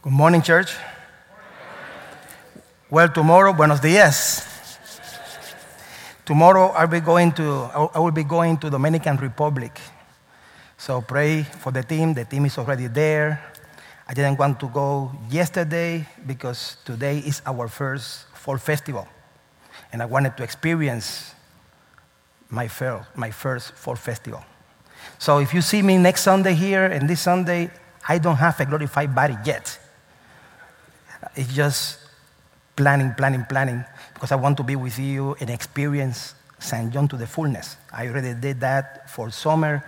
Good morning, church. Well, tomorrow, buenos dias. Tomorrow I will be going to Dominican Republic. So pray for the team. The team is already there. I didn't want to go yesterday because today is our first fall festival. And I wanted to experience my first fall festival. So if you see me next Sunday here and this Sunday, I don't have a glorified body yet. It's just planning, because I want to be with you and experience St. John to the fullness. I already did that for summer,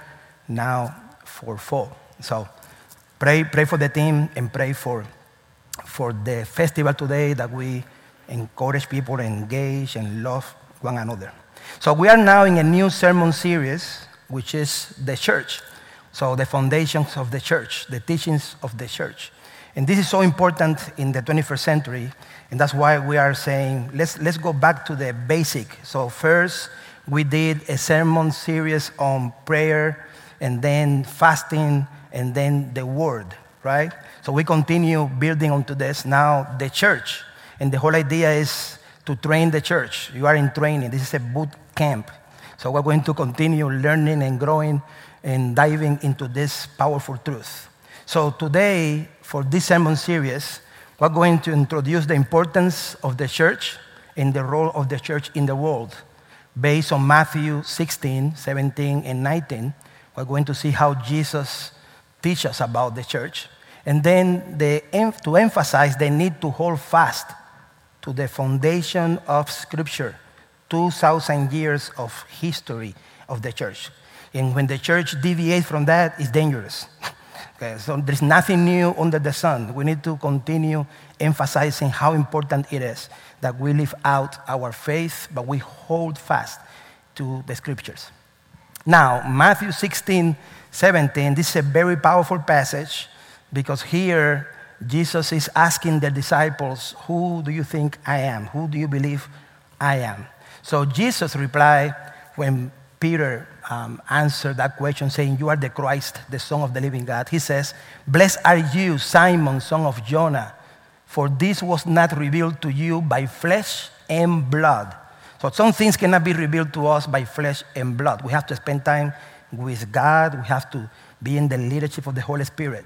now for fall. So pray for the team and pray for the festival today, that we encourage people to engage and love one another. So we are now in a new sermon series, which is the church. So the foundations of the church, the teachings of the church. And this is so important in the 21st century, and that's why we are saying, let's go back to the basic. So first, we did a sermon series on prayer, and then fasting, and then the word, right? So we continue building onto this. Now, the church, and the whole idea is to train the church. You are in training. This is a boot camp. So we're going to continue learning and growing and diving into this powerful truth. So today, for this sermon series, we're going to introduce the importance of the church and the role of the church in the world. Based on Matthew 16, 17, and 19, we're going to see how Jesus teaches us about the church. And then to emphasize the need to hold fast to the foundation of Scripture, 2,000 years of history of the church. And when the church deviates from that, it's dangerous. Okay, so there's nothing new under the sun. We need to continue emphasizing how important it is that we live out our faith, but we hold fast to the Scriptures. Now, Matthew 16, 17, this is a very powerful passage, because here Jesus is asking the disciples, who do you think I am? Who do you believe I am? So Jesus replied when Peter answered that question, saying, you are the Christ, the Son of the living God. He says, blessed are you, Simon, son of Jonah, for this was not revealed to you by flesh and blood. So some things cannot be revealed to us by flesh and blood. We have to spend time with God. We have to be in the leadership of the Holy Spirit.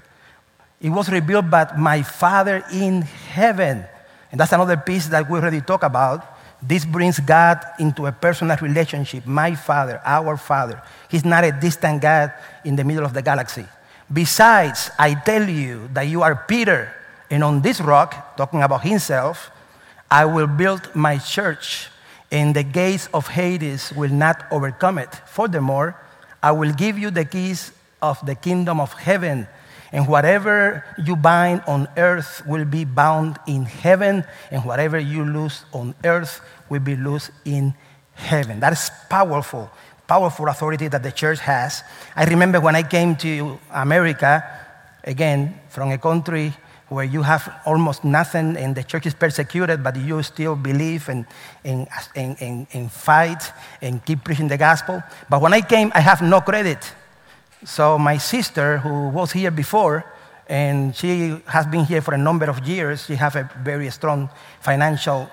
It was revealed by my Father in heaven. And that's another piece that we already talked about. This brings God into a personal relationship. My Father, our Father. He's not a distant God in the middle of the galaxy. Besides, I tell you that you are Peter, and on this rock, talking about himself, I will build my church, and the gates of Hades will not overcome it. Furthermore, I will give you the keys of the kingdom of heaven, and whatever you bind on earth will be bound in heaven, and whatever you loose on earth will be loosed in heaven. That is powerful, powerful authority that the church has. I remember when I came to America, again, from a country where you have almost nothing and the church is persecuted, but you still believe and fight and keep preaching the gospel. But when I came, I have no credit. So my sister, who was here before, and she has been here for a number of years, she has a very strong financial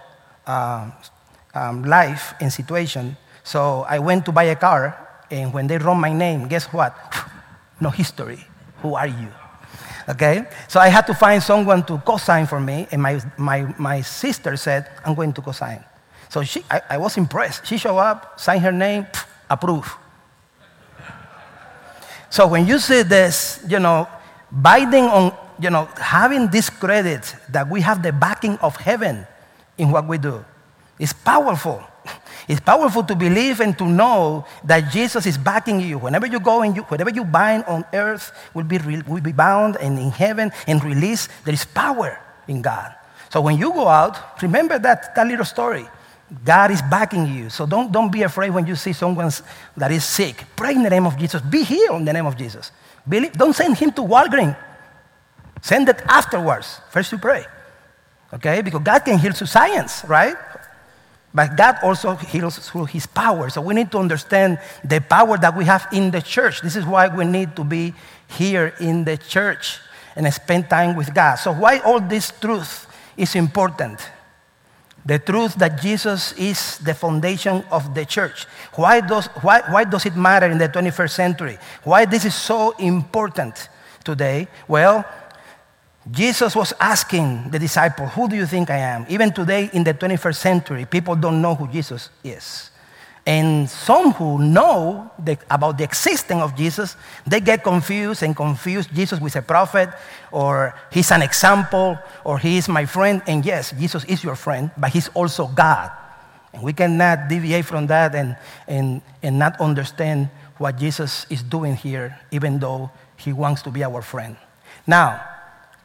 life and situation. So I went to buy a car, and when they wrote my name, guess what? No history. Who are you? Okay? So I had to find someone to co-sign for me, and my sister said, I'm going to co-sign. So I was impressed. She showed up, signed her name, approved. So when you see this, binding on, having this credit that we have the backing of heaven in what we do, it's powerful. It's powerful to believe and to know that Jesus is backing you. Whenever you go and whatever you bind on earth will be bound, and in heaven and released. There is power in God. So when you go out, remember that little story. God is backing you. So don't be afraid when you see someone that is sick. Pray in the name of Jesus. Be healed in the name of Jesus. Believe. Don't send him to Walgreens. Send it afterwards. First you pray. Okay? Because God can heal through science, right? But God also heals through his power. So we need to understand the power that we have in the church. This is why we need to be here in the church. and spend time with God. So why all this truth is important? The truth that Jesus is the foundation of the church. Why does it matter in the 21st century? Why this is so important today? Well, Jesus was asking the disciples, who do you think I am? Even today in the 21st century, people don't know who Jesus is. And some who know about the existence of Jesus, they get confused and confuse Jesus with a prophet, or he's an example, or he is my friend. And yes, Jesus is your friend, but he's also God. And we cannot deviate from that and not understand what Jesus is doing here, even though he wants to be our friend. Now,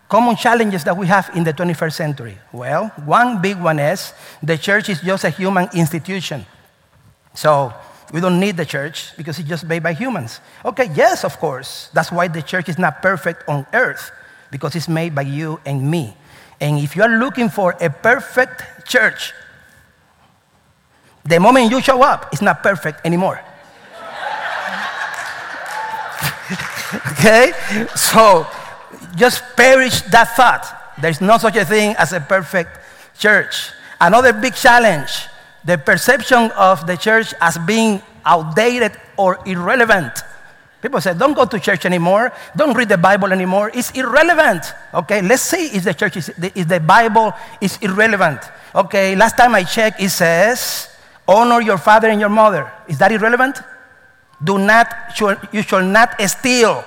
common challenges that we have in the 21st century. Well, one big one is the church is just a human institution. So we don't need the church because it's just made by humans. Okay, yes, of course. That's why the church is not perfect on earth, because it's made by you and me. And if you are looking for a perfect church, the moment you show up, it's not perfect anymore. Okay? So just perish that thought. There's no such a thing as a perfect church. Another big challenge, the perception of the church as being outdated or irrelevant. People say, don't go to church anymore. Don't read the Bible anymore. It's irrelevant. Okay, let's see if the church is the Bible is irrelevant. Okay, last time I checked, it says, honor your father and your mother. Is that irrelevant? You shall not steal.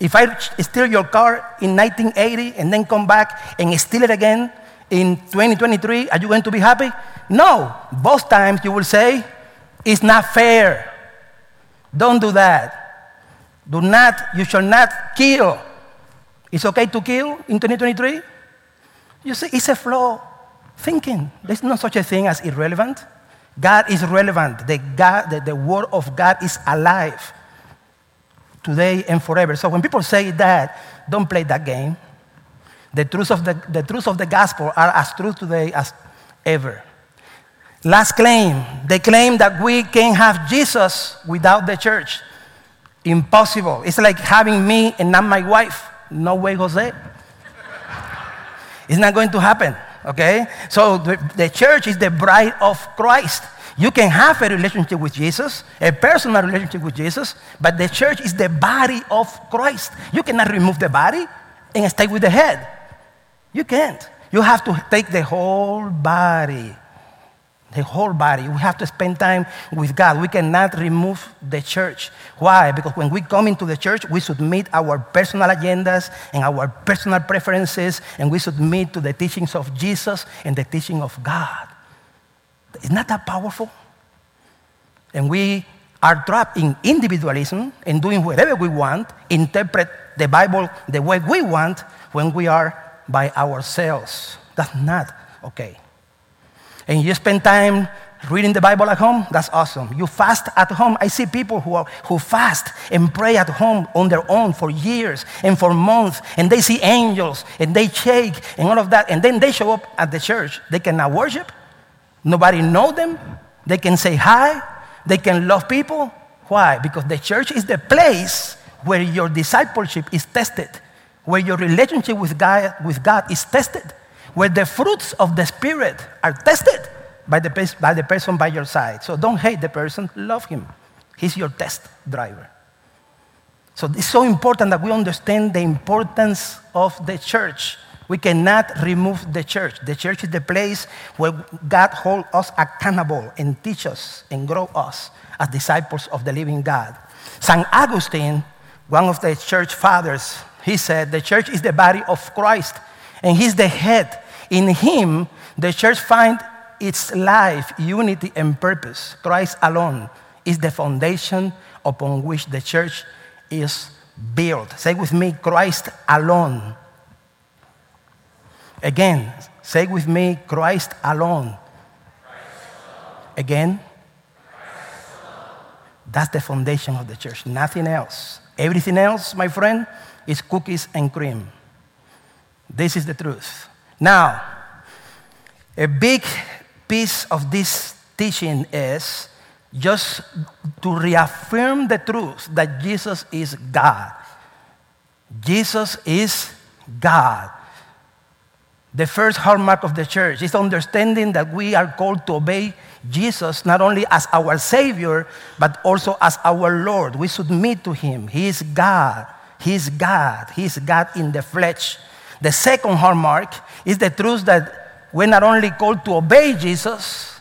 If I steal your car in 1980 and then come back and steal it again in 2023, are you going to be happy? No. Both times you will say, it's not fair. Don't do that. You shall not kill. It's okay to kill in 2023? You see, it's a flaw thinking. There's no such a thing as irrelevant. God is relevant. The word of God is alive today and forever. So when people say that, don't play that game. The truths of the gospel are as true today as ever. Last claim, they claim that we can have Jesus without the church. Impossible. It's like having me and not my wife. No way, Jose. It's not going to happen, okay? So the church is the bride of Christ. You can have a relationship with Jesus, a personal relationship with Jesus, but the church is the body of Christ. You cannot remove the body and stay with the head. You can't. You have to take the whole body. The whole body. We have to spend time with God. We cannot remove the church. Why? Because when we come into the church, we submit our personal agendas and our personal preferences, and we submit to the teachings of Jesus and the teaching of God. It's not that powerful. And we are trapped in individualism and doing whatever we want, interpret the Bible the way we want when we are by ourselves. That's not okay. And you spend time reading the Bible at home, that's awesome. You fast at home. I see people who fast and pray at home on their own for years and for months, and they see angels, and they shake, and all of that, and then they show up at the church. They cannot worship. Nobody knows them. They can say hi. They can love people. Why? Because the church is the place where your discipleship is tested, where your relationship with God is tested, where the fruits of the Spirit are tested by the person by your side. So don't hate the person. Love him. He's your test driver. So it's so important that we understand the importance of the church. We cannot remove the church. The church is the place where God holds us accountable and teaches us and grows us as disciples of the living God. St. Augustine, one of the church fathers, he said, the church is the body of Christ, and he's the head. In him, the church finds its life, unity, and purpose. Christ alone is the foundation upon which the church is built. Say with me, Christ alone. Again, say with me, Christ alone. Christ alone. Again, Christ alone. That's the foundation of the church, nothing else. Everything else, my friend, is cookies and cream. This is the truth. Now, a big piece of this teaching is just to reaffirm the truth that Jesus is God. Jesus is God. The first hallmark of the church is understanding that we are called to obey Jesus not only as our Savior, but also as our Lord. We submit to Him. He is God. He is God. He is God in the flesh. The second hallmark is the truth that we're not only called to obey Jesus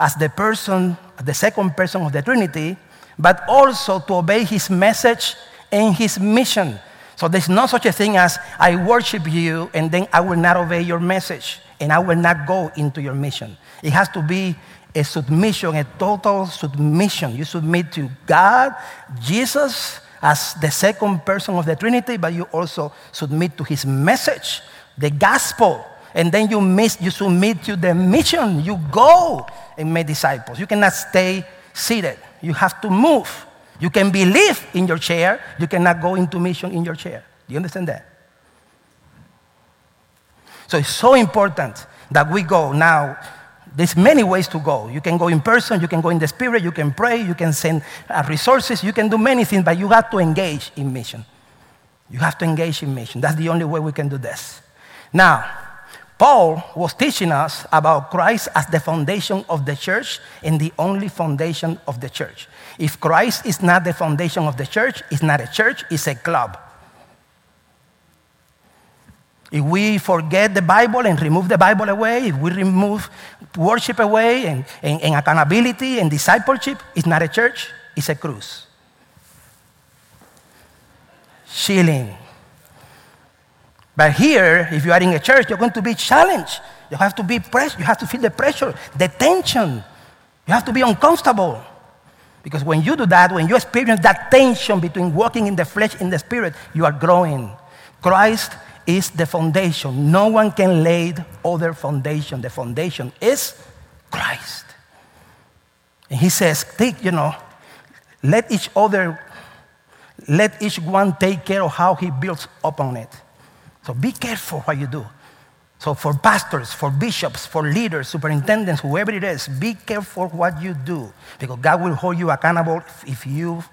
as the person, the second person of the Trinity, but also to obey His message and His mission. So there's no such a thing as, I worship you, and then I will not obey your message, and I will not go into your mission. It has to be a submission, a total submission. You submit to God, Jesus, as the second person of the Trinity, but you also submit to His message, the gospel, and then you submit to the mission. You go and make disciples. You cannot stay seated. You have to move. You can believe in your chair. You cannot go into mission in your chair. Do you understand that? So it's so important that we go. Now, there's many ways to go. You can go in person. You can go in the spirit. You can pray. You can send resources. You can do many things, but you have to engage in mission. You have to engage in mission. That's the only way we can do this. Now, Paul was teaching us about Christ as the foundation of the church and the only foundation of the church. If Christ is not the foundation of the church, it's not a church, it's a club. If we forget the Bible and remove the Bible away, if we remove worship away and accountability and discipleship, it's not a church, it's a cruise. Shilling. But here, if you are in a church, you're going to be challenged. You have to be pressed. You have to feel the pressure, the tension. You have to be uncomfortable. Because when you do that, when you experience that tension between walking in the flesh and the spirit, you are growing. Christ is the foundation. No one can lay other foundation. The foundation is Christ. And he says, let each one take care of how he builds upon it. So be careful what you do. So for pastors, for bishops, for leaders, superintendents, whoever it is, be careful what you do, because God will hold you accountable if you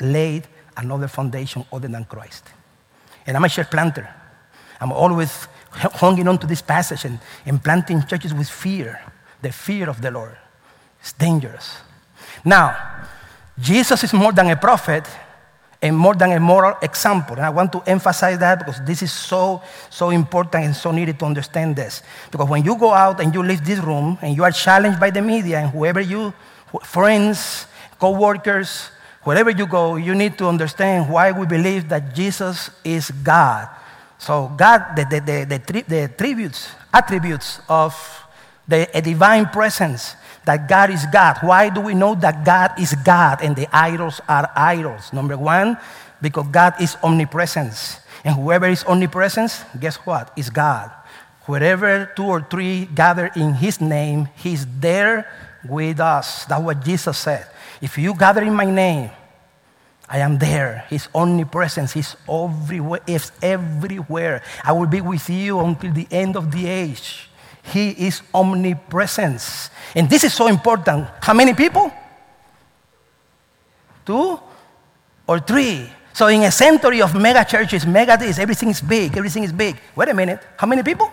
laid another foundation other than Christ. And I'm a church planter. I'm always hanging on to this passage and planting churches with fear, the fear of the Lord. It's dangerous. Now, Jesus is more than a prophet, and more than a moral example. And I want to emphasize that because this is so, so important and so needed to understand this. Because when you go out and you leave this room and you are challenged by the media and whoever you, friends, co-workers, wherever you go, you need to understand why we believe that Jesus is God. So God, the attributes of a divine presence, that God is God. Why do we know that God is God and the idols are idols? Number one, because God is omnipresence. And whoever is omnipresence, guess what? Is God. Wherever two or three gather in His name, He's there with us. That's what Jesus said. If you gather in my name, I am there. His omnipresence is everywhere. It's everywhere. I will be with you until the end of the age. He is omnipresence. And this is so important. How many people? 2 or 3. So in a century of mega churches, mega this, everything is big, everything is big. Wait a minute, how many people?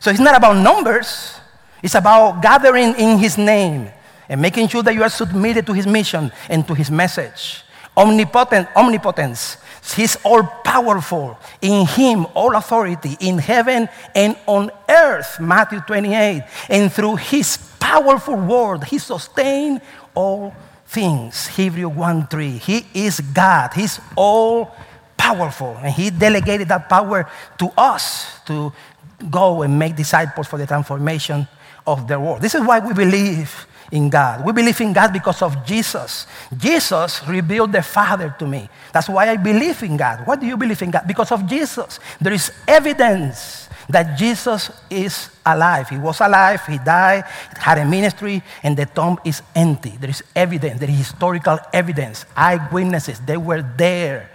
So it's not about numbers. It's about gathering in His name and making sure that you are submitted to His mission and to His message. Omnipotence. He's all-powerful. In Him, all authority, in heaven and on earth, Matthew 28. And through His powerful word, He sustains all things, Hebrews 1:3. He is God. He's all-powerful. And He delegated that power to us to go and make disciples for the transformation of the world. This is why we believe in God. We believe in God because of Jesus. Jesus revealed the Father to me. That's why I believe in God. Why do you believe in God? Because of Jesus. There is evidence that Jesus is alive. He was alive, He died, had a ministry, and the tomb is empty. There is evidence, there is historical evidence, eyewitnesses, they were there.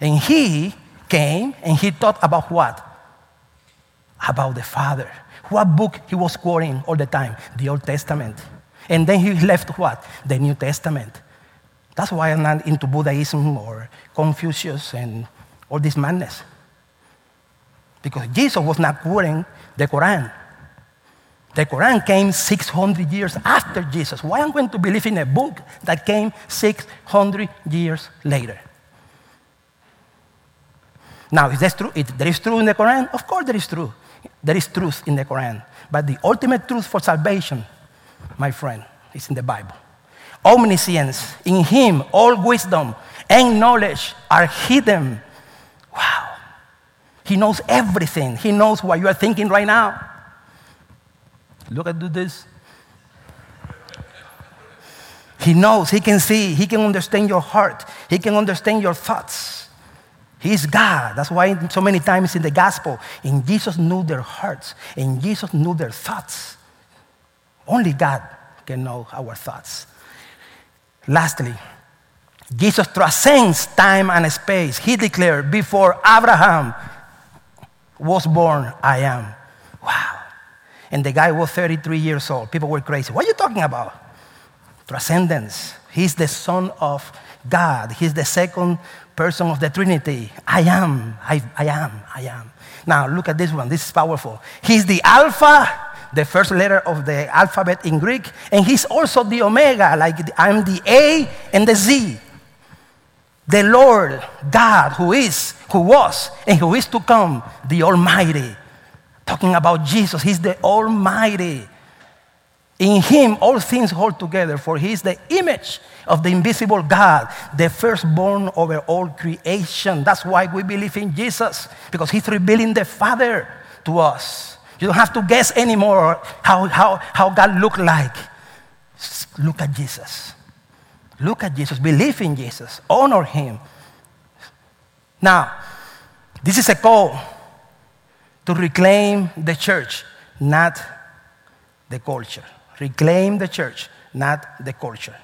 And He came and He taught about what? About the Father. What book He was quoting all the time? The Old Testament. And then He left what? The New Testament. That's why I'm not into Buddhism or Confucius and all this madness. Because Jesus was not quoting the Quran. The Quran came 600 years after Jesus. Why am I going to believe in a book that came 600 years later? Now, is that true? There is truth in the Quran? Of course there is truth. There is truth in the Quran. But the ultimate truth for salvation, my friend, is in the Bible. Omniscience, in him all wisdom and knowledge are hidden. Wow. He knows everything. He knows what you are thinking right now. Look at this. He knows, he can see, he can understand your heart. He can understand your thoughts. He is God. That's why so many times in the gospel, in Jesus knew their hearts, and Jesus knew their thoughts. Only God can know our thoughts. Lastly, Jesus transcends time and space. He declared, before Abraham was born, I am. Wow. And the guy was 33 years old. People were crazy. What are you talking about? Transcendence. He's the Son of God. He's the second person of the Trinity. I am. I am. I am. Now, look at this one. This is powerful. He's the Alpha, the first letter of the alphabet in Greek, and he's also the Omega, like I'm the A and the Z. The Lord God, who is, who was, and who is to come, the Almighty. Talking about Jesus, he's the Almighty. In him, all things hold together, for he is the image of the invisible God, the firstborn over all creation. That's why we believe in Jesus, because he's revealing the Father to us. You don't have to guess anymore how God looked like. Just look at Jesus. Look at Jesus. Believe in Jesus. Honor him. Now, this is a call to reclaim the church, not the culture. Reclaim the church, not the culture.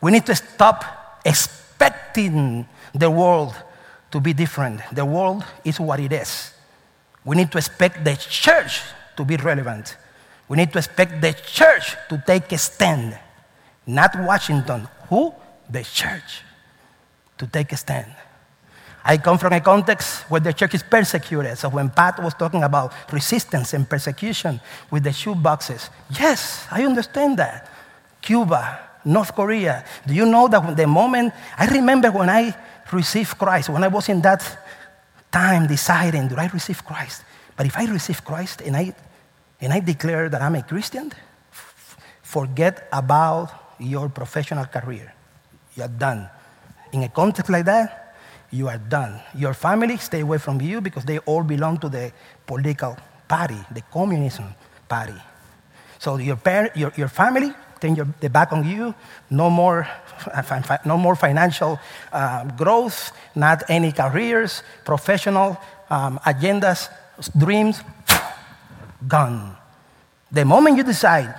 We need to stop expecting the world to be different. The world is what it is. We need to expect the church to be relevant. We need to expect the church to take a stand. Not Washington. Who? The church. To take a stand. I come from a context where the church is persecuted. So when Pat was talking about resistance and persecution with the shoeboxes, yes, I understand that. Cuba, North Korea. Do you know that the moment, I remember when I received Christ, when I was in that time deciding, do I receive Christ? But if I receive Christ and I declare that I'm a Christian, forget about your professional career. You are done. In a context like that, you are done. Your family stay away from you because they all belong to the political party, the communism party. So your family turn the back on you. No more financial growth, not any careers, professional agendas, dreams, gone. The moment you decide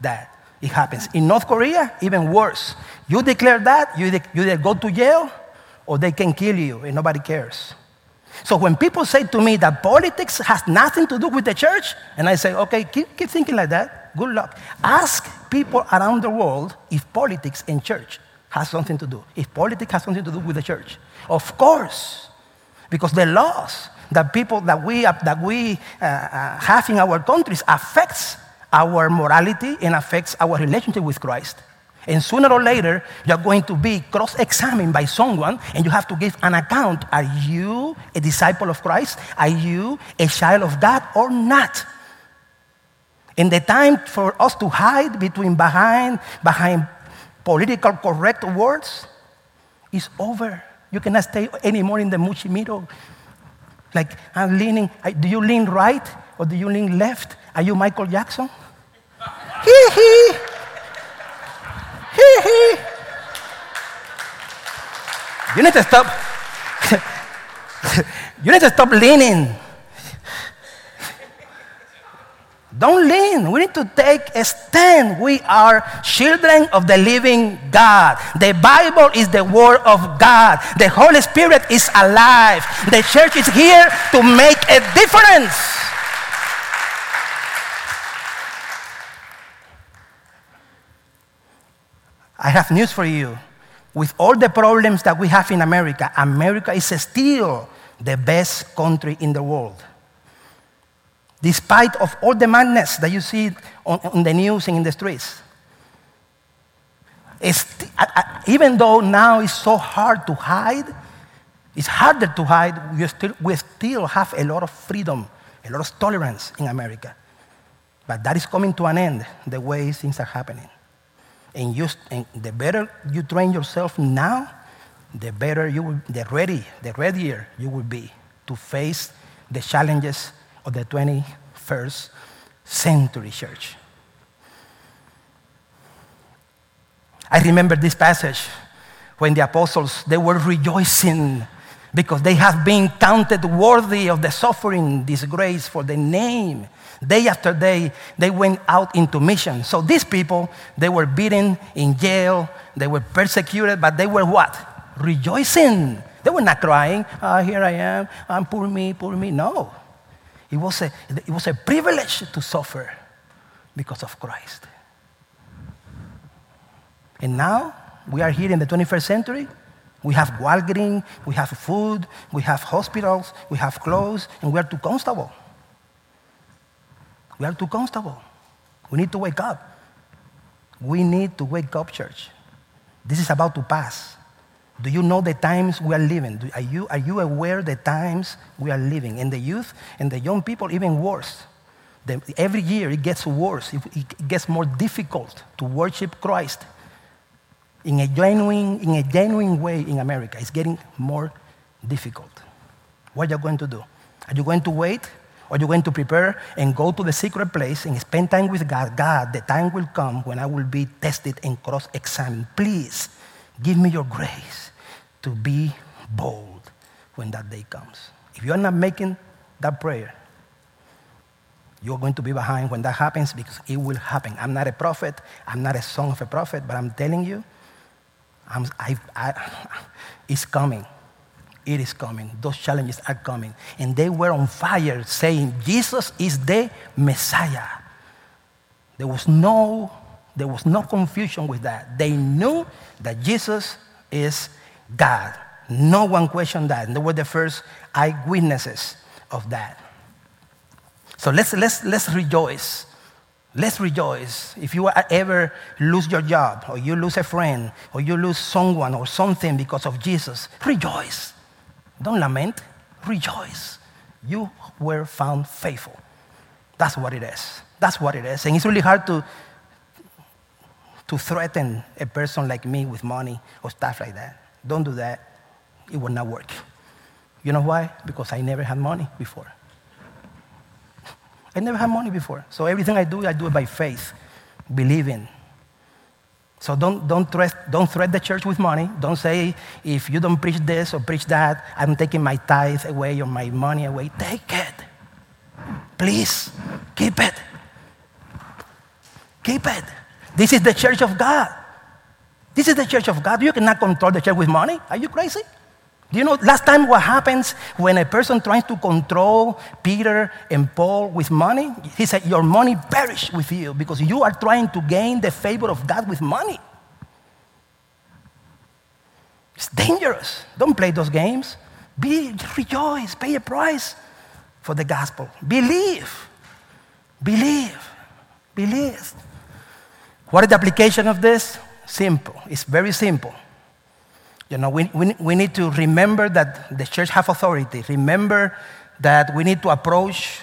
that, it happens. In North Korea, even worse. You declare that, you either go to jail, or they can kill you, and nobody cares. So when people say to me that politics has nothing to do with the church, and I say, okay, keep thinking like that, good luck. Ask people around the world if politics and church has something to do, if politics has something to do with the church. Of course, because the laws that people that we have in our countries affects our morality and affects our relationship with Christ. And sooner or later, you're going to be cross-examined by someone, and you have to give an account. Are you a disciple of Christ? Are you a child of God or not? And the time for us to hide behind political correct words is over. You cannot stay anymore in the mushy middle. Like, I'm leaning. Do you lean right or do you lean left? Are you Michael Jackson? Hee hee. Hee hee. You need to stop. You need to stop leaning. Don't lean. We need to take a stand. We are children of the living God. The Bible is the Word of God. The Holy Spirit is alive. The church is here to make a difference. I have news for you. with all the problems that we have in America, America is still the best country in the world. Despite of all the madness that you see on the news and in the streets. Even though now it's so hard to hide, it's harder to hide, we still have a lot of freedom, a lot of tolerance in America. But that is coming to an end, the way things are happening. And the better you train yourself now, the better you will, the readier you will be to face the challenges of the 21st century church. I remember this passage when the apostles, they were rejoicing because they have been counted worthy of the suffering, disgrace for the name. Day after day, they went out into mission. So these people, they were beaten, in jail, they were persecuted, but they were what? Rejoicing. They were not crying, here I am, poor me. No. It was a privilege to suffer because of Christ. And now, we are here in the 21st century. We have Walgreens, we have food, we have hospitals, we have clothes, and we are too comfortable. We are too comfortable. We need to wake up. We need to wake up, church. This is about to pass. Do you know the times we are living? Are you aware the times we are living? And the youth and the young people, even worse. Every year it gets worse. It gets more difficult to worship Christ in a genuine way in America. It's getting more difficult. What are you going to do? Are you going to wait? Or you're going to prepare and go to the secret place and spend time with God. God, the time will come when I will be tested and cross-examined. Please give me your grace to be bold when that day comes. If you're not making that prayer, you're going to be behind when that happens because it will happen. I'm not a prophet. I'm not a son of a prophet, but I'm telling you, it's coming. It is coming. Those challenges are coming. And they were on fire saying, Jesus is the Messiah. There was no confusion with that. They knew that Jesus is God. No one questioned that. And they were the first eyewitnesses of that. So let's rejoice. Let's rejoice. If you ever lose your job, or you lose a friend, or you lose someone or something because of Jesus, rejoice. Don't lament, rejoice. You were found faithful. That's what it is. That's what it is. And it's really hard to threaten a person like me with money or stuff like that. Don't do that. It will not work. You know why? Because I never had money before. I never had money before. So everything I do it by faith, believing. So don't threat the church with money. Don't say, if you don't preach this or preach that, I'm taking my tithe away or my money away. Take it. Please, keep it. Keep it. This is the church of God. This is the church of God. You cannot control the church with money. Are you crazy? Do you know last time what happens when a person tries to control Peter and Paul with money? He said, your money perish with you because you are trying to gain the favor of God with money. It's dangerous. Don't play those games. Rejoice. Pay a price for the gospel. Believe. Believe. Believe. What is the application of this? Simple. It's very simple. You know, we need to remember that the church has authority. Remember that we need to approach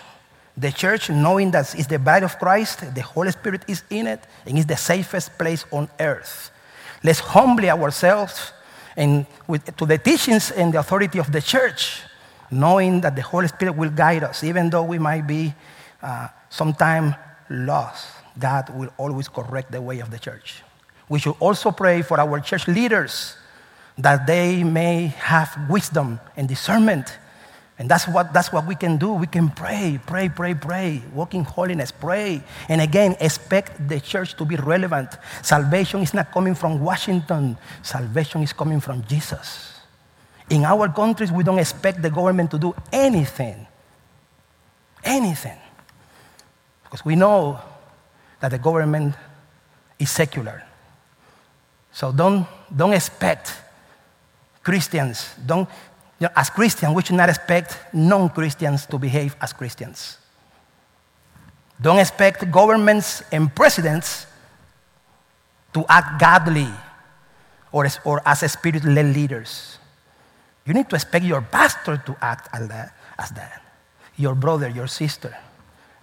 the church knowing that it's the bride of Christ, the Holy Spirit is in it, and it's the safest place on earth. Let's humble ourselves to the teachings and the authority of the church, knowing that the Holy Spirit will guide us. Even though we might be sometimes lost, God will always correct the way of the church. We should also pray for our church leaders, that they may have wisdom and discernment. And that's what we can do. We can pray, walk in holiness, pray. And again, expect the church to be relevant. Salvation is not coming from Washington. Salvation is coming from Jesus. In our countries, we don't expect the government to do anything. Anything. Because we know that the government is secular. So don't Don't expect Christians, as Christians, we should not expect non-Christians to behave as Christians. Don't expect governments and presidents to act godly or as spirit-led leaders. You need to expect your pastor to act as that. Your brother, your sister,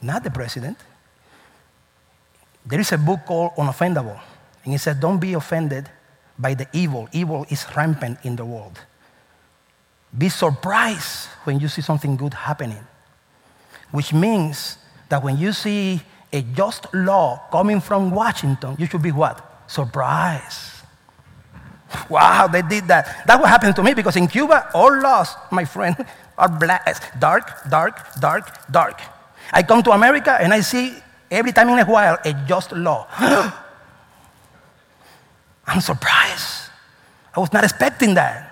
not the president. There is a book called Unoffendable, and it says, don't be offended by the evil. Evil is rampant in the world. Be surprised when you see something good happening, which means that when you see a just law coming from Washington, you should be what? Surprised. Wow, they did that. That's what happened to me, because in Cuba, all laws, my friend, are black, dark, dark, dark, dark. I come to America and I see every time in a while a just law. I'm surprised. I was not expecting that.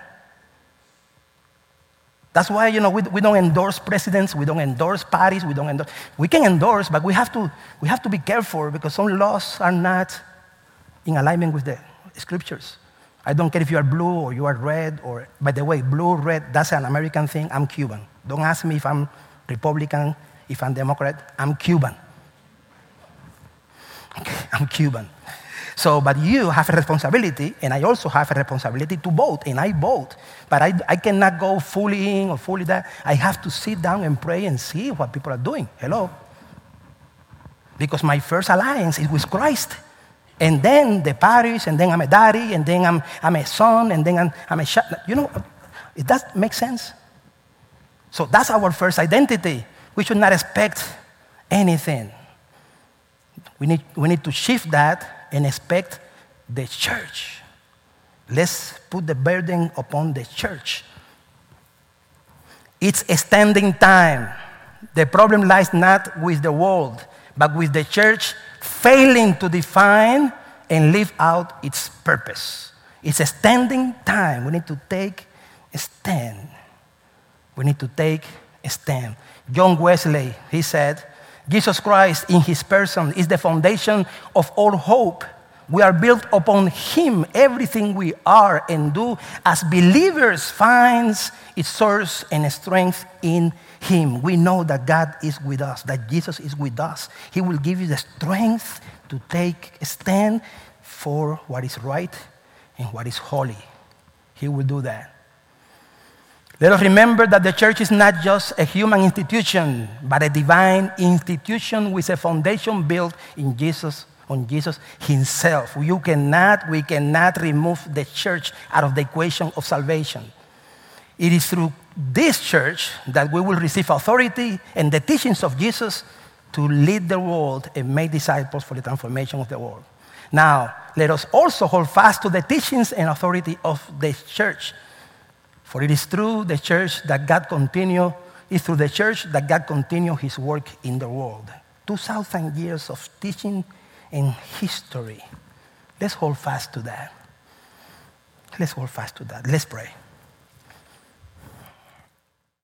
That's why, we don't endorse presidents, we don't endorse parties, we can endorse, but we have to be careful, because some laws are not in alignment with the Scriptures. I don't care if you are blue or you are red, or, by the way, blue, red, that's an American thing. I'm Cuban. Don't ask me if I'm Republican, if I'm Democrat. I'm Cuban. Okay, I'm Cuban. So, but you have a responsibility, and I also have a responsibility to vote, and I vote. But I cannot go fully in or fully that. I have to sit down and pray and see what people are doing. Hello? Because my first alliance is with Christ. And then the parish, and then I'm a daddy, and then I'm a son, and then I'm a child. It does make sense. So that's our first identity. We should not expect anything. We need to shift that and expect the church. Let's put the burden upon the church. It's a standing time. The problem lies not with the world, but with the church failing to define and live out its purpose. It's a standing time. We need to take a stand. We need to take a stand. John Wesley, he said, Jesus Christ in his person is the foundation of all hope. We are built upon him. Everything we are and do as believers finds its source and strength in him. We know that God is with us, that Jesus is with us. He will give you the strength to take a stand for what is right and what is holy. He will do that. Let us remember that the church is not just a human institution, but a divine institution with a foundation built in Jesus, on Jesus himself. We cannot remove the church out of the equation of salvation. It is through this church that we will receive authority and the teachings of Jesus to lead the world and make disciples for the transformation of the world. Now, let us also hold fast to the teachings and authority of the church. For it is through the church that God continues. It's through the church that God continues His work in the world. 2,000 years of teaching and history. Let's hold fast to that. Let's hold fast to that. Let's pray.